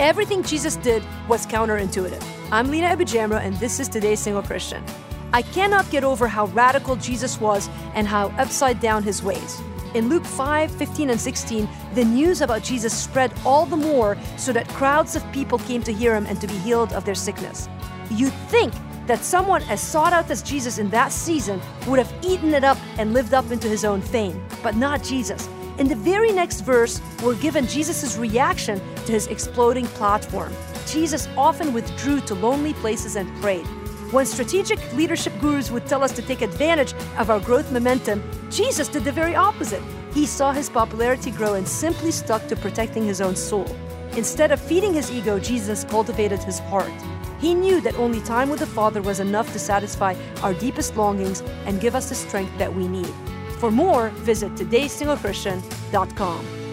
Everything Jesus did was counterintuitive. I'm Lena Abijamra, and this is Today's Single Christian. I cannot get over how radical Jesus was and how upside down his ways. In Luke 5:15 and 16, the news about Jesus spread all the more so that crowds of people came to hear him and to be healed of their sickness. You'd think that someone as sought out as Jesus in that season would have eaten it up and lived up into his own fame, but not Jesus. In the very next verse, we're given Jesus' reaction to his exploding platform. Jesus often withdrew to lonely places and prayed. When strategic leadership gurus would tell us to take advantage of our growth momentum, Jesus did the very opposite. He saw his popularity grow and simply stuck to protecting his own soul. Instead of feeding his ego, Jesus cultivated his heart. He knew that only time with the Father was enough to satisfy our deepest longings and give us the strength that we need. For more, visit todaysinglechristian.com.